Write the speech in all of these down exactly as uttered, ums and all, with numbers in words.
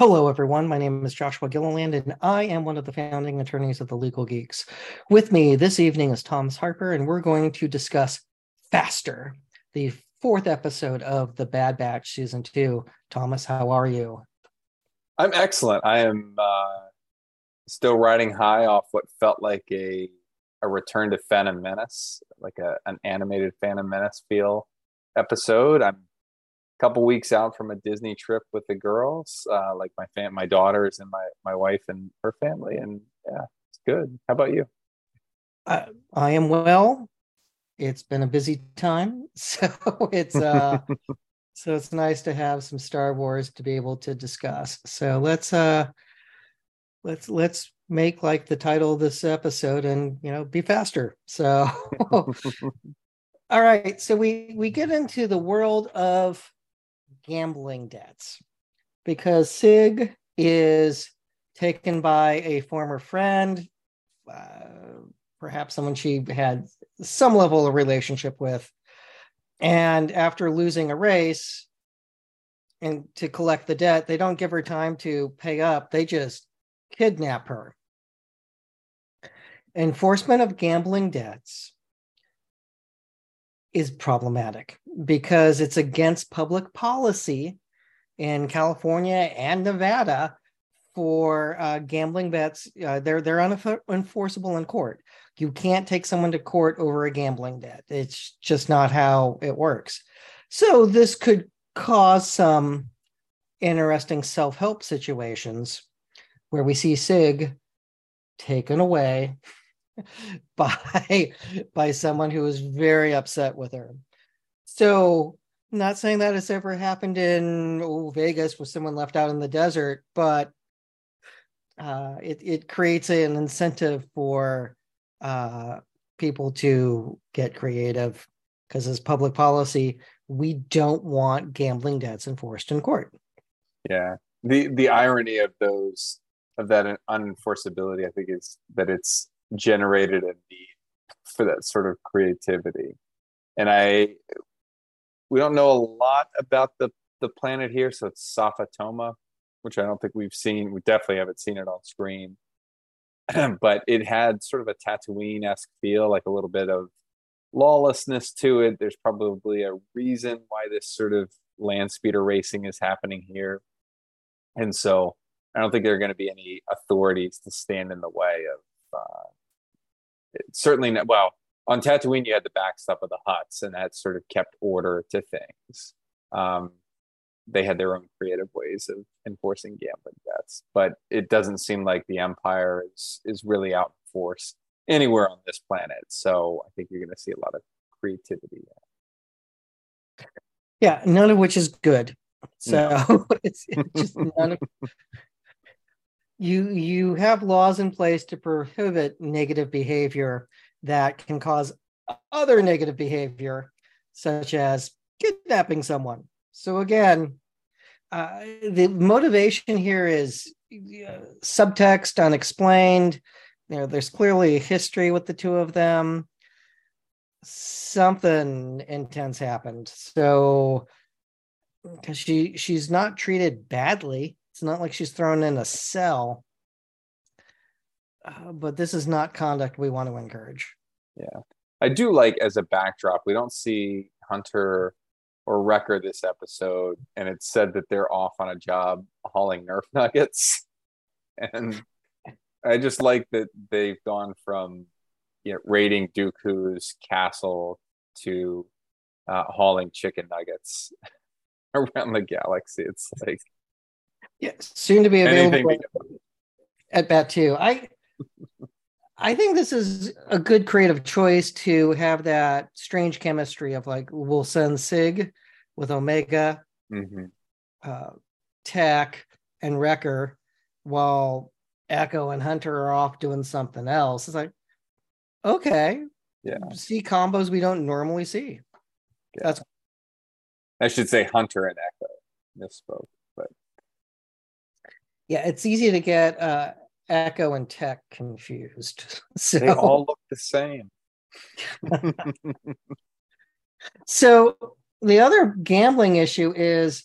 Hello, everyone. My name is Joshua Gilliland, and I am one of the founding attorneys of The Legal Geeks. With me this evening is Thomas Harper, and we're going to discuss Faster, the fourth episode of The Bad Batch Season two. Thomas, how are you? I'm excellent. I am uh, still riding high off what felt like a, a return to Phantom Menace, like a, an animated Phantom Menace feel episode. I'm a couple weeks out from a Disney trip with the girls, uh, like my fam- my daughters and my, my wife and her family. And yeah, it's good. How about you? Uh, I am well. It's been a busy time. So it's uh, so it's nice to have some Star Wars to be able to discuss. So let's uh, let's let's make like the title of this episode and, you know, be faster. So all right. So we, we get into the world of gambling debts because Sig is taken by a former friend, uh, perhaps someone she had some level of relationship with. And after losing a race and to collect the debt, they don't give her time to pay up. They just kidnap her. Enforcement of gambling debts is problematic because it's against public policy in California and Nevada for uh, gambling bets. Uh, they're they're unenforceable in court. You can't take someone to court over a gambling debt. It's just not how it works. So this could cause some interesting self-help situations where we see Sig taken away by, by someone who is very upset with her. So not saying that it's ever happened in oh, Vegas with someone left out in the desert, but uh, it, it creates an incentive for uh, people to get creative because as public policy, we don't want gambling debts enforced in court. Yeah. The, the irony of those, of that unenforceability, I think, is that it's generated a need for that sort of creativity. And I, we don't know a lot about the, the planet here. So it's Safatoma, which I don't think we've seen. We definitely haven't seen it on screen, but it had sort of a Tatooine-esque feel, like a little bit of lawlessness to it. There's probably a reason why this sort of land speeder racing is happening here. And so I don't think there are going to be any authorities to stand in the way of, uh, certainly not. Well, on Tatooine, you had the backstop of the Hutts, and that sort of kept order to things. Um, they had their own creative ways of enforcing gambling debts, but it doesn't seem like the Empire is, is really out in force anywhere on this planet. So I think you're going to see a lot of creativity there. Yeah, none of which is good. So no. it's, it's just none of you. You have laws in place to prohibit negative behavior that can cause other negative behavior, such as kidnapping someone. So again, uh, the motivation here is uh, subtext, unexplained. You know, there's clearly a history with the two of them. Something intense happened. So. Because she she's not treated badly. It's not like she's thrown in a cell. Uh, but this is not conduct we want to encourage. Yeah. I do like, as a backdrop, we don't see Hunter or Wrecker this episode. And it's said that they're off on a job hauling Nerf nuggets. And I just like that they've gone from, you know, raiding Dooku's castle to uh, hauling chicken nuggets around the galaxy. It's like, yeah, soon to be available at Bat Two. I I think this is a good creative choice to have that strange chemistry of, like, we'll send Sig with Omega, mm-hmm. uh, Tech, and Wrecker, while Echo and Hunter are off doing something else. It's like, okay, yeah, see combos we don't normally see. Yeah. That's. I should say Hunter and Echo. Misspoke, but yeah, it's easy to get uh, Echo and Tech confused. So they all look the same. So the other gambling issue is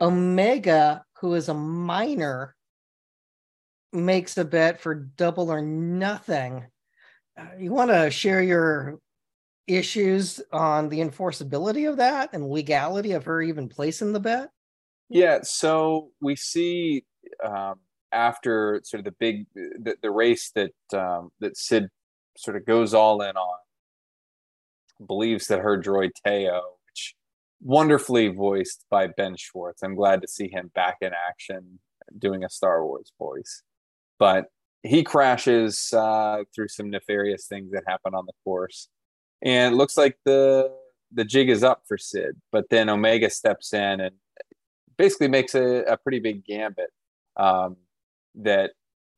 Omega, who is a minor, makes a bet for double or nothing. Uh, you want to share your issues on the enforceability of that and legality of her even placing the bet? Yeah, so we see um, after sort of the big, the, the race that um, that Sid sort of goes all in on, believes that her droid Teo, which wonderfully voiced by Ben Schwartz. I'm glad to see him back in action doing a Star Wars voice. But he crashes uh, through some nefarious things that happen on the course. And it looks like the the jig is up for Sid. But then Omega steps in and basically makes a, a pretty big gambit um, that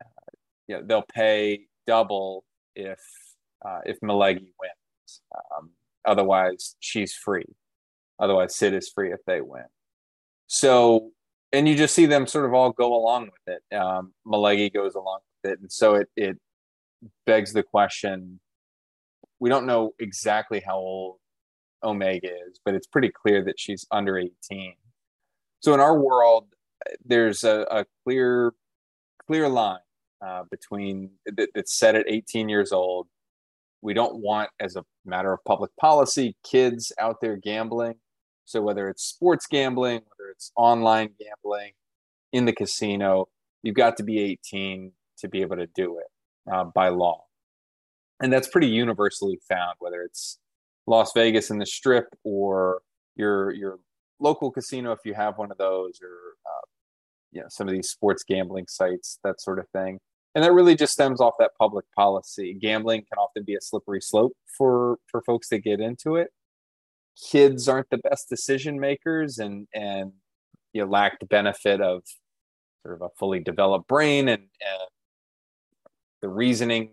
uh, you know, they'll pay double if uh, if Malegi wins. Um, otherwise, she's free. Otherwise, Sid is free if they win. So, and you just see them sort of all go along with it. Um, Malegi goes along with it. And so it, it begs the question, we don't know exactly how old Omega is, but it's pretty clear that she's under eighteen. So in our world, there's a, a clear, clear line uh, between that, that's set at eighteen years old. We don't want, as a matter of public policy, kids out there gambling. So whether it's sports gambling, whether it's online gambling, in the casino, you've got to be eighteen to be able to do it uh, by law. And that's pretty universally found, whether it's Las Vegas and the Strip or your your local casino, if you have one of those, or uh, you know, some of these sports gambling sites, that sort of thing. And that really just stems off that public policy. Gambling can often be a slippery slope for, for folks that get into it. Kids aren't the best decision makers, and and you know, lack the benefit of sort of a fully developed brain and, and the reasoning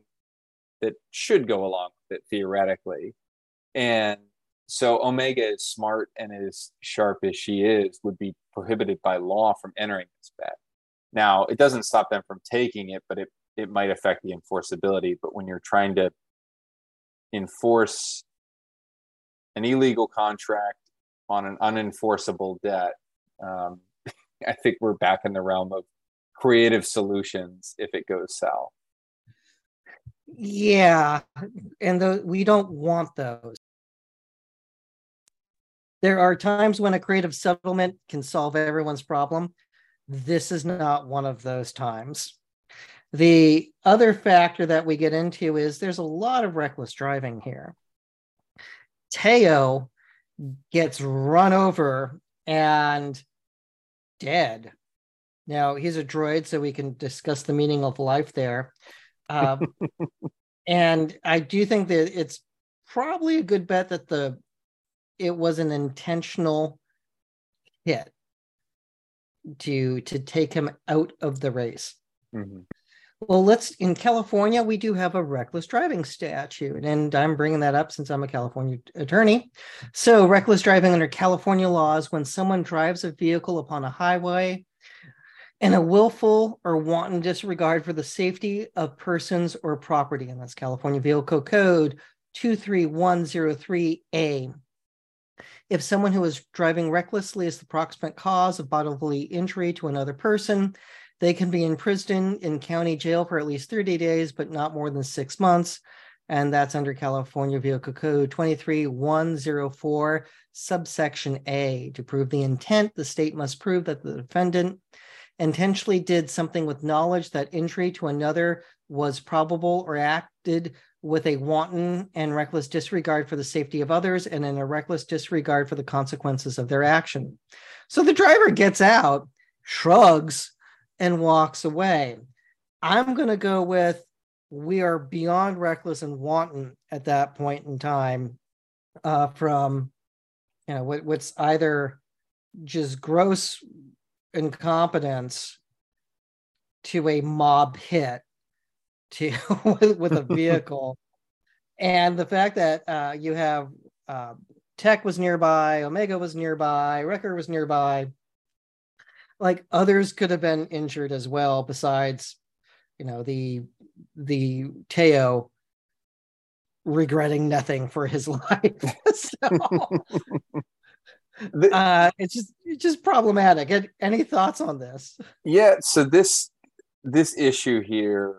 that should go along with it theoretically. And so Omega is smart and as sharp as she is, would be prohibited by law from entering this bet. Now, it doesn't stop them from taking it, but it, it might affect the enforceability. But when you're trying to enforce an illegal contract on an unenforceable debt, um, I think we're back in the realm of creative solutions if it goes south. Yeah, and the, we don't want those. There are times when a creative settlement can solve everyone's problem. This is not one of those times. The other factor that we get into is there's a lot of reckless driving here. Teo gets run over and dead. Now, he's a droid, so we can discuss the meaning of life there. uh, and I do think that it's probably a good bet that the it was an intentional hit to to take him out of the race. Mm-hmm. Well, let's in California we do have a reckless driving statute, and I'm bringing that up since I'm a California attorney. So, reckless driving under California laws when someone drives a vehicle upon a highway and a willful or wanton disregard for the safety of persons or property. And that's California Vehicle Code two three one zero three A. If someone who is driving recklessly is the proximate cause of bodily injury to another person, they can be imprisoned in county jail for at least thirty days, but not more than six months. And that's under California Vehicle Code two three one zero four, subsection A. To prove the intent, the state must prove that the defendant intentionally did something with knowledge that injury to another was probable or acted with a wanton and reckless disregard for the safety of others and in a reckless disregard for the consequences of their action. So the driver gets out, shrugs, and walks away. I'm going to go with we are beyond reckless and wanton at that point in time uh, from, you know, what, what's either just gross incompetence to a mob hit to with, with a vehicle. And the fact that uh you have uh Tech was nearby, Omega was nearby, Wrecker was nearby, like others could have been injured as well besides, you know, the the Teo regretting nothing for his life. So The, uh, it's just it's just problematic. Any thoughts on this? Yeah. So this this issue here,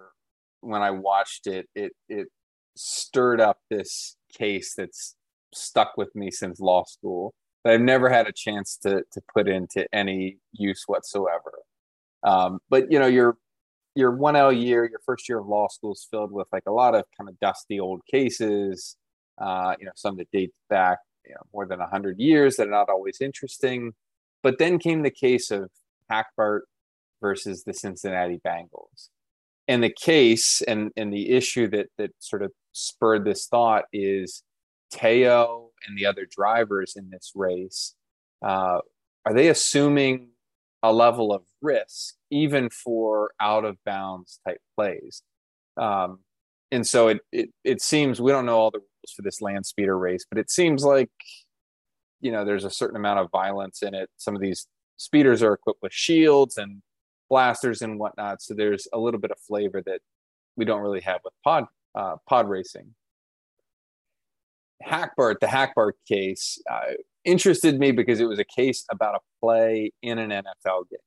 when I watched it, it it stirred up this case that's stuck with me since law school that I've never had a chance to to put into any use whatsoever. Um, but you know, your your one L year, your first year of law school is filled with like a lot of kind of dusty old cases. Uh, you know, some that date back, you know, more than one hundred years that are not always interesting. But then came the case of Hackbart versus the Cincinnati Bengals. And the case and, and the issue that that sort of spurred this thought is Teo and the other drivers in this race, uh, are they assuming a level of risk even for out-of-bounds type plays? Um, and so it, it it seems, we don't know all the rules for this land speeder race, but it seems like, you know, there's a certain amount of violence in it. Some of these speeders are equipped with shields and blasters and whatnot, so there's a little bit of flavor that we don't really have with pod uh, pod racing. Hackbart, the Hackbart case, uh, interested me because it was a case about a play in an N F L game.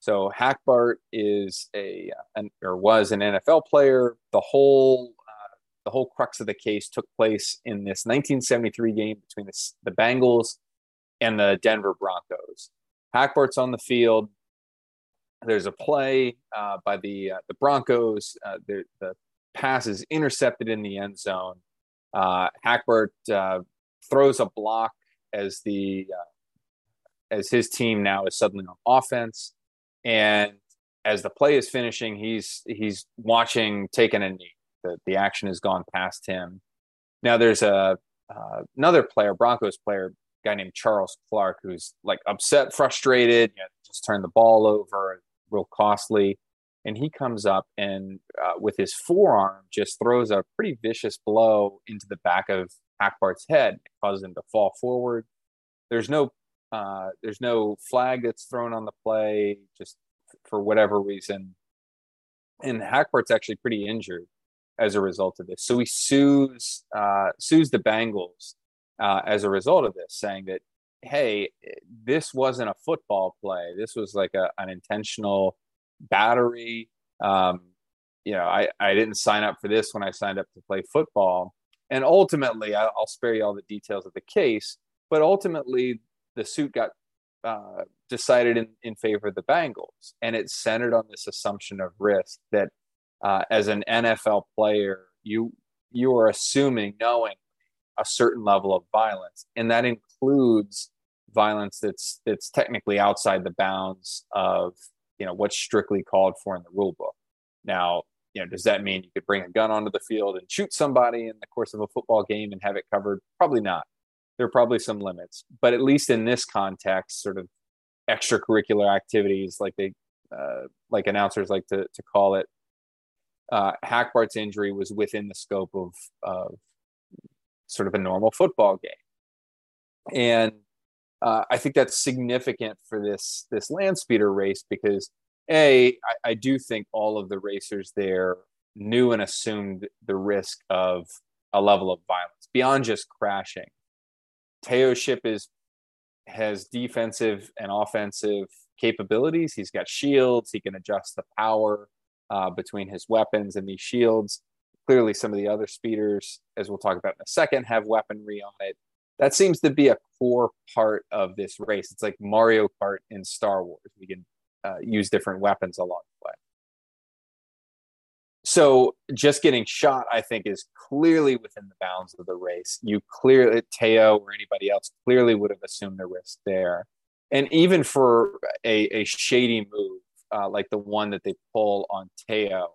So Hackbart is a an, or was an N F L player. The whole uh, the whole crux of the case took place in this nineteen seventy-three game between the, the Bengals and the Denver Broncos. Hackbart's on the field. There's a play uh, by the uh, the Broncos. Uh, the, the pass is intercepted in the end zone. Uh, Hackbart uh, throws a block as the uh, as his team now is suddenly on offense, and as the play is finishing, he's he's watching, taking a knee. The the action has gone past him. Now there's a uh, another player, Broncos player, a guy named Charles Clark, who's like upset, frustrated, you know, just turned the ball over, real costly. And he comes up and uh, with his forearm just throws a pretty vicious blow into the back of Hackbart's head. It causes him to fall forward. There's no uh, there's no flag that's thrown on the play, just f- for whatever reason. And Hackbart's actually pretty injured as a result of this. So he sues uh, sues the Bengals uh, as a result of this, saying that, hey, this wasn't a football play. This was like a, an intentional battery. Um, you know, I, I didn't sign up for this when I signed up to play football. And ultimately, I, I'll spare you all the details of the case, but ultimately the suit got uh, decided in, in favor of the Bengals. And it's centered on this assumption of risk that uh, as an N F L player, you you are assuming, knowing a certain level of violence. And that includes violence that's that's technically outside the bounds of, you know, what's strictly called for in the rule book. Now, you know, does that mean you could bring a gun onto the field and shoot somebody in the course of a football game and have it covered? Probably not. There are probably some limits, but at least in this context, sort of extracurricular activities, like they, uh, like announcers like to to call it, uh, Hackbart's injury was within the scope of of sort of a normal football game, and Uh, I think that's significant for this this land speeder race because, A, I, I do think all of the racers there knew and assumed the risk of a level of violence beyond just crashing. Teo's ship is, has defensive and offensive capabilities. He's got shields. He can adjust the power uh, between his weapons and these shields. Clearly, some of the other speeders, as we'll talk about in a second, have weaponry on it. That seems to be a core part of this race. It's like Mario Kart in Star Wars. We can uh, use different weapons along the way. So just getting shot, I think, is clearly within the bounds of the race. You clearly, Teo or anybody else, clearly would have assumed the risk there. And even for a, a shady move, uh, like the one that they pull on Teo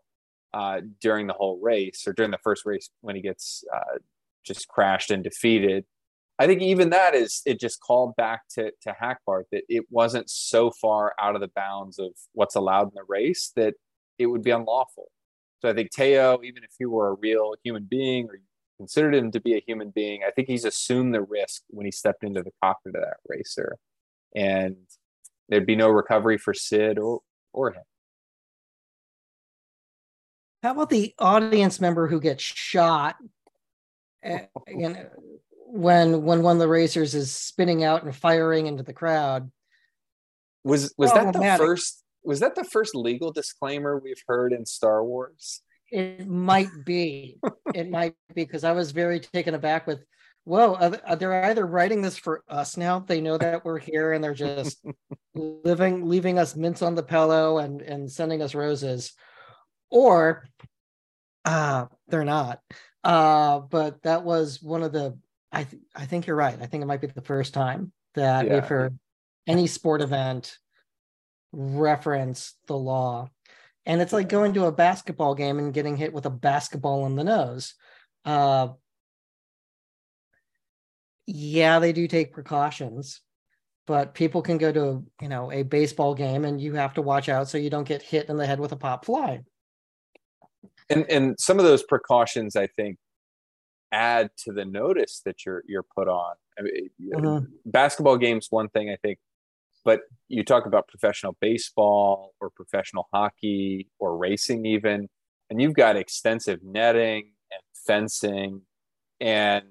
uh, during the whole race, or during the first race when he gets uh, just crashed and defeated, I think even that is, it just called back to, to Hackbart that it wasn't so far out of the bounds of what's allowed in the race that it would be unlawful. So I think Teo, even if he were a real human being or considered him to be a human being, I think he's assumed the risk when he stepped into the cockpit of that racer. And there'd be no recovery for Sid or, or him. How about the audience member who gets shot? And, and when when one of the racers is spinning out and firing into the crowd. Was was that the first? Was that the first legal disclaimer we've heard in Star Wars? It might be. It might be, because I was very taken aback with, whoa, are they're either writing this for us now. They know that we're here and they're just living, leaving us mints on the pillow and, and sending us roses, or uh, they're not. Uh, but that was one of the, I, th- I think you're right. I think it might be the first time that yeah. we've heard any sport event reference the law. And it's like going to a basketball game and getting hit with a basketball in the nose. Uh, yeah, they do take precautions, but people can go to, you know, a baseball game and you have to watch out so you don't get hit in the head with a pop fly. And and some of those precautions, I think, add to the notice that you're you're put on. I mean, mm-hmm. basketball games, one thing I think. But you talk about professional baseball or professional hockey or racing even, and you've got extensive netting and fencing, and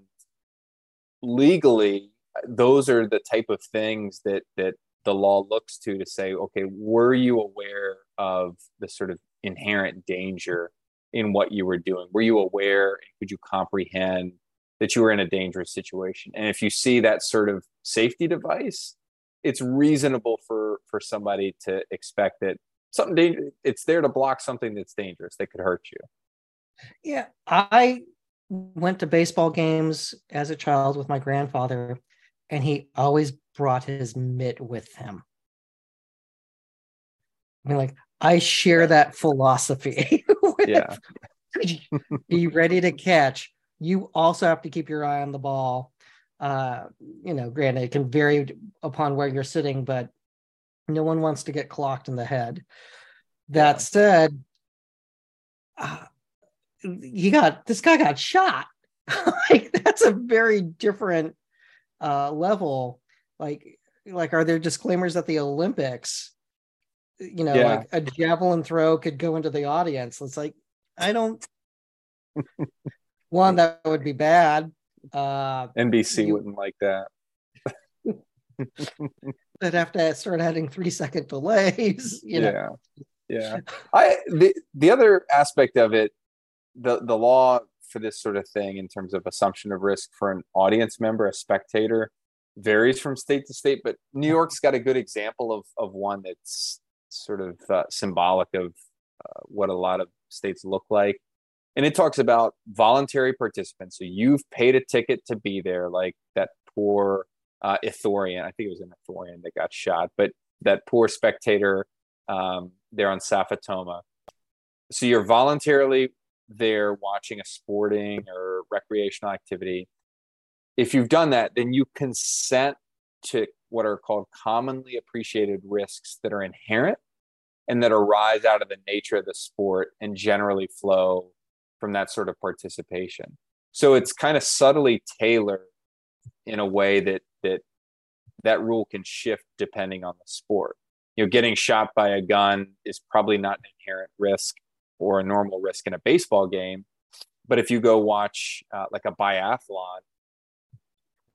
legally, those are the type of things that, that the law looks to to say, okay, were you aware of the sort of inherent danger in what you were doing? Were you aware? Could you comprehend that you were in a dangerous situation? And if you see that sort of safety device, it's reasonable for, for somebody to expect that something dangerous, it's there to block something that's dangerous that could hurt you. Yeah. I went to baseball games as a child with my grandfather, and he always brought his mitt with him. I mean, like, I share that philosophy. with, yeah. Be ready to catch. You also have to keep your eye on the ball. Uh, you know, granted, it can vary upon where you're sitting, but no one wants to get clocked in the head. That said, uh, you got this guy got shot. Like, that's a very different uh, level. Like, like, are there disclaimers at the Olympics? You know, yeah. like a javelin throw could go into the audience. It's like, I don't. One, that would be bad. Uh, N B C you, wouldn't like that. They'd have to start adding three second delays. You know? Yeah, yeah. I the the other aspect of it, the the law for this sort of thing in terms of assumption of risk for an audience member, a spectator, varies from state to state. But New York's got a good example of of one that's sort of uh, symbolic of uh, what a lot of states look like. And it talks about voluntary participants. So you've paid a ticket to be there, like that poor uh, Ithorian. I think it was an Ithorian that got shot, but that poor spectator um, there on Safatoma. So you're voluntarily there watching a sporting or recreational activity. If you've done that, then you consent to what are called commonly appreciated risks that are inherent and that arise out of the nature of the sport and generally flow from that sort of participation. So it's kind of subtly tailored in a way that that that rule can shift depending on the sport. You know, getting shot by a gun is probably not an inherent risk or a normal risk in a baseball game. But if you go watch uh, like a biathlon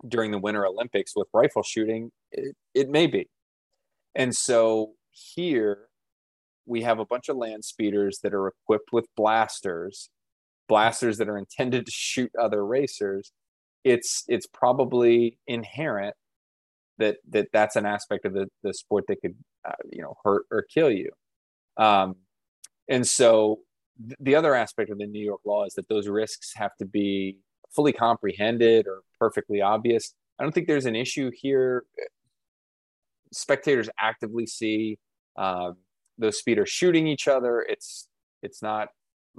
during the Winter Olympics with rifle shooting, it, it may be. And so here we have a bunch of land speeders that are equipped with blasters blasters that are intended to shoot other racers. It's it's probably inherent that that that's an aspect of the, the sport that could uh, you know hurt or kill you. Um, and so th- the other aspect of the New York law is that those risks have to be fully comprehended or perfectly obvious. I don't think there's an issue here. Spectators actively see um, those speeders shooting each other. It's it's not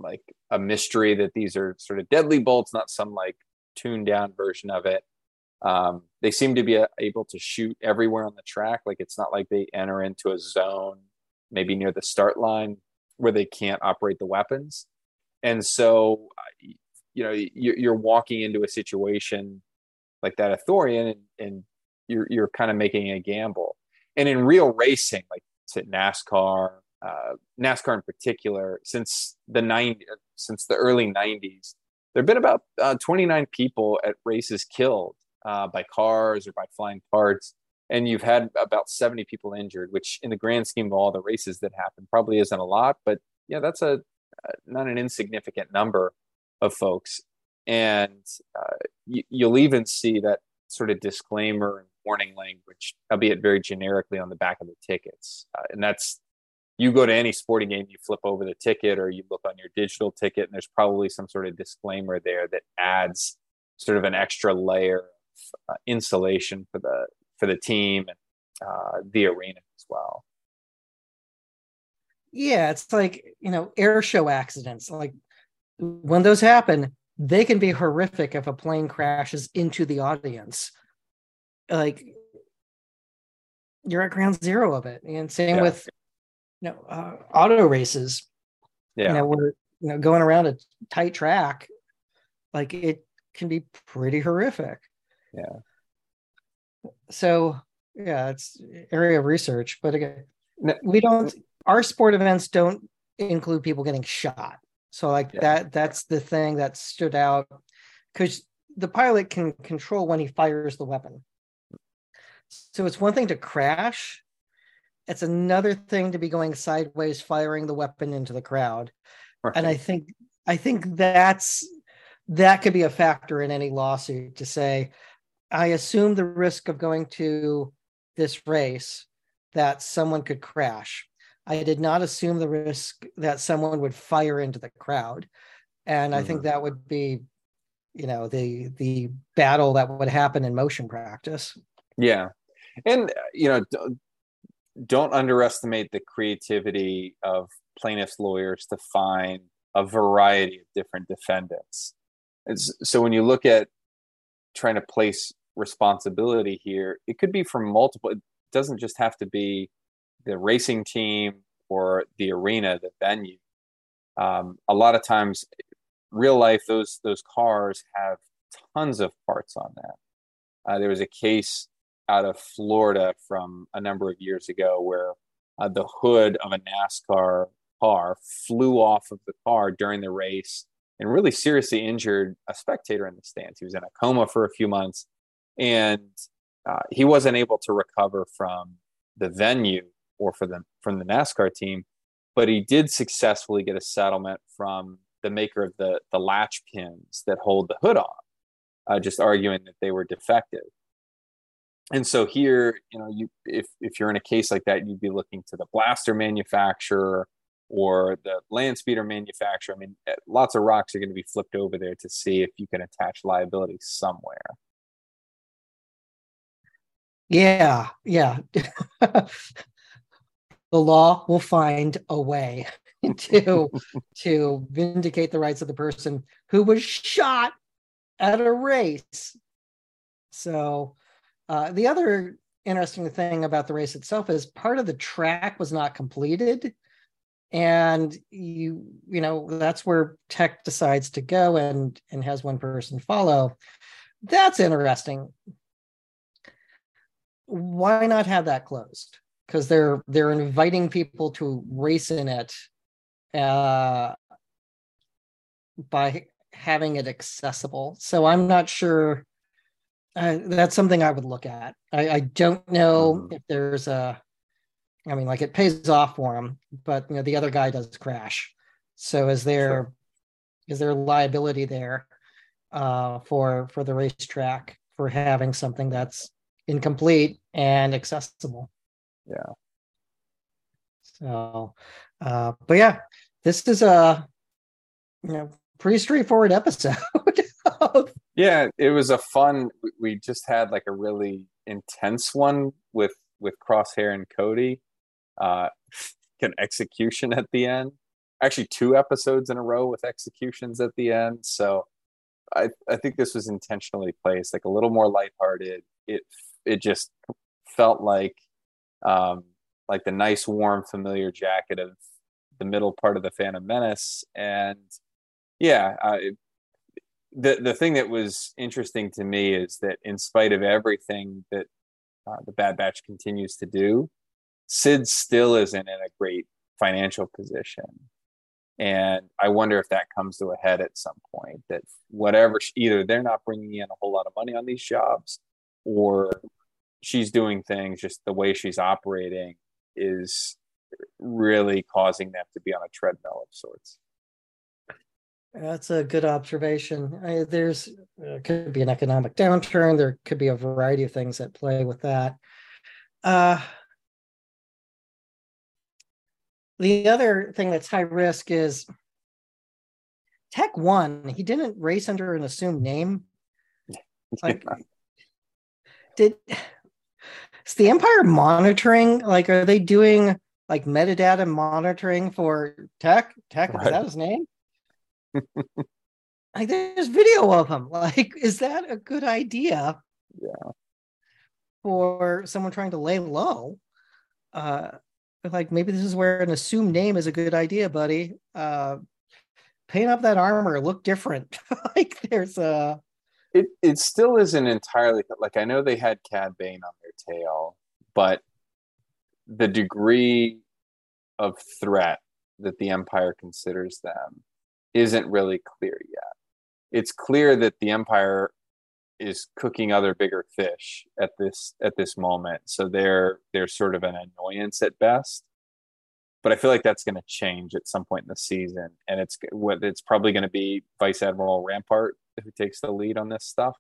like a mystery that these are sort of deadly bolts, not some like tuned down version of it. Um, they seem to be a, able to shoot everywhere on the track. Like, it's not like they enter into a zone, maybe near the start line, where they can't operate the weapons. And so, you know, you're walking into a situation like that Ithorian, and, and you're, you're kind of making a gamble. And in real racing, like at NASCAR, Uh, NASCAR in particular, since the nineties, since the early nineties, there have been about uh, twenty-nine people at races killed uh, by cars or by flying parts. And you've had about seventy people injured, which in the grand scheme of all the races that happen probably isn't a lot. But yeah, that's a uh, not an insignificant number of folks. And uh, you, you'll even see that sort of disclaimer and warning language, albeit very generically, on the back of the tickets. Uh, and that's, you go to any sporting game, you flip over the ticket or you look on your digital ticket, and there's probably some sort of disclaimer there that adds sort of an extra layer of uh, insulation for the for the team and uh, the arena as well. Yeah, it's like, you know, air show accidents. Like when those happen, they can be horrific if a plane crashes into the audience. Like you're at ground zero of it. And same yeah. with, you know, uh, auto races. Yeah. You know, we're you know, going around a tight track. Like it can be pretty horrific. Yeah. So yeah, it's area of research, but again, no. we don't, our sport events don't include people getting shot. So like yeah. that, that's the thing that stood out, because the pilot can control when he fires the weapon. So it's one thing to crash. It's another thing to be going sideways, firing the weapon into the crowd. Right. And I think, I think that's, that could be a factor in any lawsuit to say, I assume the risk of going to this race that someone could crash. I did not assume the risk that someone would fire into the crowd. And I mm-hmm. think that would be, you know, the, the battle that would happen in motion practice. Yeah. And, you know, don't underestimate the creativity of plaintiff's lawyers to find a variety of different defendants. And so when you look at trying to place responsibility here, it could be from multiple, it doesn't just have to be the racing team or the arena, the venue. Um, a lot of times, real life, those those cars have tons of parts on them. Uh, there was a case out of Florida from a number of years ago where uh, the hood of a NASCAR car flew off of the car during the race and really seriously injured a spectator in the stands. He was in a coma for a few months, and uh, he wasn't able to recover from the venue or for them from the NASCAR team, but he did successfully get a settlement from the maker of the, the latch pins that hold the hood on, uh, just arguing that they were defective. And so here, you know, you if if you're in a case like that, you'd be looking to the blaster manufacturer or the land speeder manufacturer. I mean, lots of rocks are going to be flipped over there to see if you can attach liability somewhere. Yeah, yeah. The law will find a way to to vindicate the rights of the person who was shot at a race. So uh, the other interesting thing about the race itself is part of the track was not completed. And, you you know, that's where tech decides to go and, and has one person follow. That's interesting. Why not have that closed? Because they're they're inviting people to race in it uh, by having it accessible. So I'm not sure. Uh, that's something I would look at. I, I don't know if there's a. I mean, like it pays off for him, but you know the other guy does crash. So is there sure. is there liability there uh, for for the racetrack for having something that's incomplete and accessible? Yeah. So, uh, but yeah, this is a you know pretty straightforward episode. Yeah, it was a fun. We just had like a really intense one with with Crosshair and Cody, uh, an execution at the end. Actually, two episodes in a row with executions at the end. So, I I think this was intentionally placed, like a little more lighthearted. It it just felt like. Um, like the nice, warm, familiar jacket of the middle part of the Phantom Menace. And yeah, I, the the thing that was interesting to me is that in spite of everything that uh, the Bad Batch continues to do, Sid still isn't in a great financial position. And I wonder if that comes to a head at some point, that whatever, either they're not bringing in a whole lot of money on these jobs, or she's doing things, just the way she's operating is really causing them to be on a treadmill of sorts. That's a good observation. I, there's uh, could be an economic downturn. There could be a variety of things at play with that. Uh, the other thing that's high risk is Tech One. He didn't race under an assumed name. Like, did is the Empire monitoring? Like, are they doing like metadata monitoring for Tech? Tech, right. Is that his name? Like, there's video of him. Like, is that a good idea? Yeah. For someone trying to lay low, uh, like maybe this is where an assumed name is a good idea, buddy. Uh, paint up that armor, look different. Like, there's a. It it still isn't entirely like, I know they had Cad Bane on their tail, but the degree of threat that the Empire considers them isn't really clear yet. It's clear that the Empire is cooking other bigger fish at this at this moment, so they're they're sort of an annoyance at best. But I feel like that's going to change at some point in the season, and it's what it's probably going to be Vice Admiral Rampart who takes the lead on this stuff.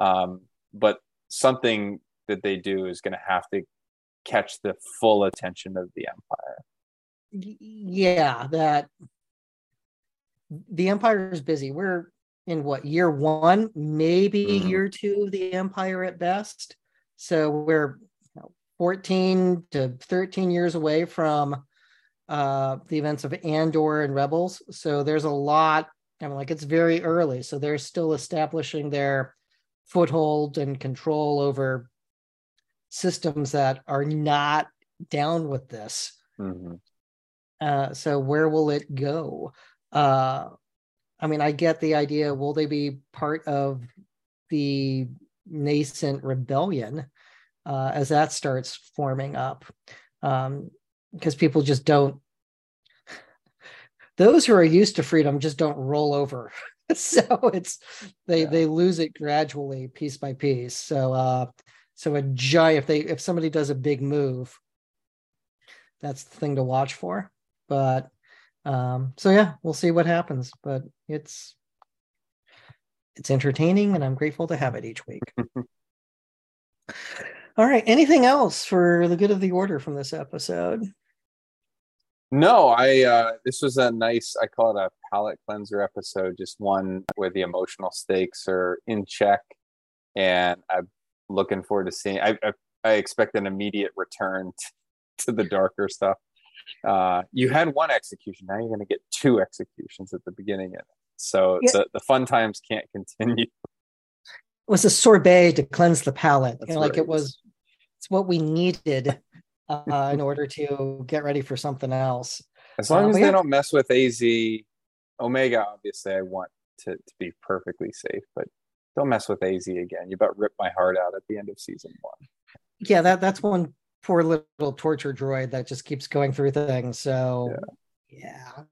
Um, but something that they do is going to have to catch the full attention of the Empire. Yeah, that. The Empire is busy. We're in what, year one, maybe mm-hmm. year two of the Empire at best. So we're you know, fourteen to thirteen years away from uh, the events of Andor and Rebels. So there's a lot. I mean, like, it's very early. So they're still establishing their foothold and control over systems that are not down with this. Mm-hmm. Uh, so where will it go? Uh, I mean, I get the idea. Will they be part of the nascent rebellion uh, as that starts forming up? Um, because people just don't. Those who are used to freedom just don't roll over. So it's they yeah. they lose it gradually, piece by piece. So uh, so a giant if they if somebody does a big move, that's the thing to watch for. But. Um, so yeah, we'll see what happens, but it's, it's entertaining and I'm grateful to have it each week. All right. Anything else for the good of the order from this episode? No, I, uh, this was a nice, I call it a palate cleanser episode, just one where the emotional stakes are in check, and I'm looking forward to seeing, I, I, I expect an immediate return t- to the darker stuff. Uh, you had one execution. Now you're going to get two executions at the beginning of it. So yeah. the, the fun times can't continue. It was a sorbet to cleanse the palate. You know, like it, it was, it's what we needed uh, in order to get ready for something else. As long um, as they yeah. don't mess with A Z, Omega, obviously I want to, to be perfectly safe, but don't mess with A Z again. You about rip my heart out at the end of season one. Yeah, that that's one. Poor little torture droid that just keeps going through things. So, yeah. yeah.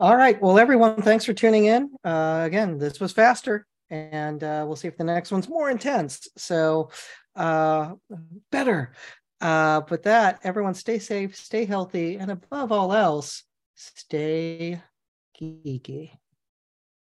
All right. Well, everyone, thanks for tuning in. Uh, again, this was Faster, and uh, we'll see if the next one's more intense. So, uh, better. Uh, but that, everyone, stay safe, stay healthy, and above all else, stay geeky.